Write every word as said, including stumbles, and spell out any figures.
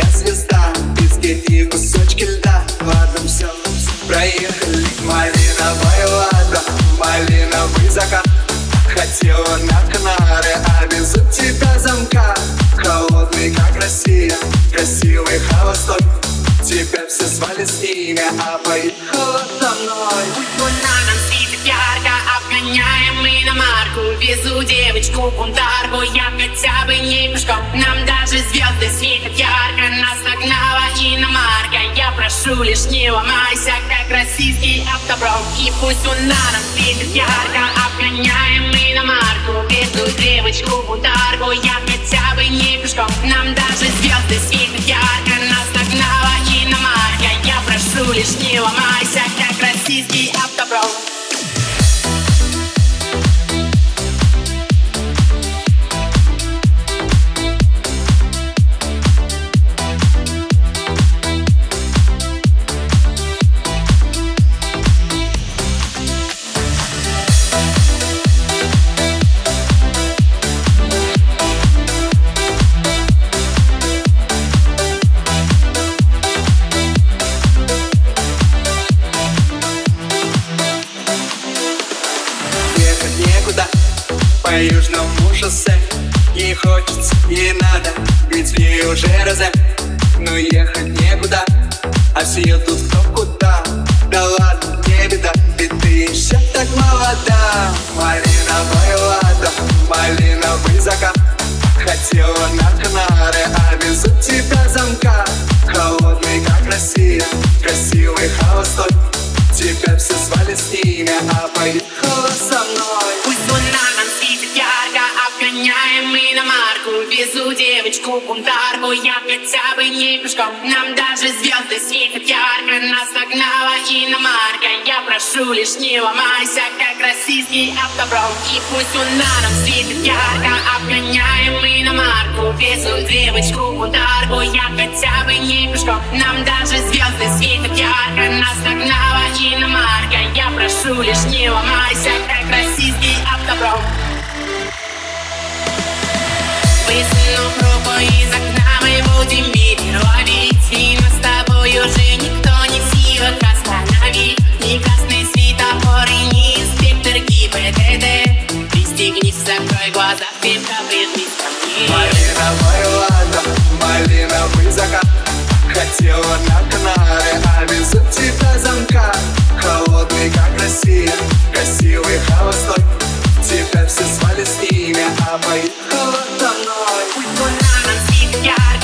моя звезда, писки и кусочки льда. Ладно, все, проехали. Малиновая лада, малиновый закат. Хотела на Канары, а без у тебя замка. Холодный, как Россия, красивый, холостой. Теперь все свали с имя, а поехала со мной. Пусть луна нам светит ярко, обгоняем мы иномарку. Везу девочку бунтарку, я хотя бы не пешком. Нам даже звезды светят ярко, нас нагнала иномарка. Я прошу, лишь не ломайся, как российский автобром. И пусть луна нам светит ярко, обгоняем мы иномарку. Везу девочку бунтарку, я хотя бы не пешком. Нам даже звезды светят ярко, нас нагнала иномарка. Я прошу, лишь не ломайся, как российский автобром. По южному шоссе ей хочется, ей надо, ведь в ней уже розе. Но ехать некуда, а все тут кто куда. Да ладно, не беда, ведь ты еще так молода. Малиновая лада, малиновый закат. Хотела на Канары, а без у тебя замка. Холодный, как Россия, красивый, холостой. Теперь все свали с ними, а поехала со мной. Пусть луна нам светит ярко, обгоняем мы иномарку. Везу девочку бунтарку, я хотя бы не пешком. Нам даже звезды светят ярко, нас нагнала иномарка. Я прошу, лишь не ломайся, как российский автобром. И пусть луна нам светит ярко, обгоняем мы иномарку. Везу девочку бунтарку, я хотя бы не пешком. Нам даже звезды светят ярко, нас нагнала иномарка. Я прошу, лишь не ломайся, как российский автобром. Высуну руку из окна, мы будем ветер ловить. И нас с тобой уже никто не в силах остановить. Ни красный светофор и ни инспектор ГИБДД. Пристегнись, закрой глаза, крепко прижмись ко мне. Малиновая лада, малиновый закат. Хотела на Канары, а без у тебя замка. Холодный, как Россия, красивый, холостой. Теперь все свали с ними, а поехала со мной. Пусть луна нам светит ярко.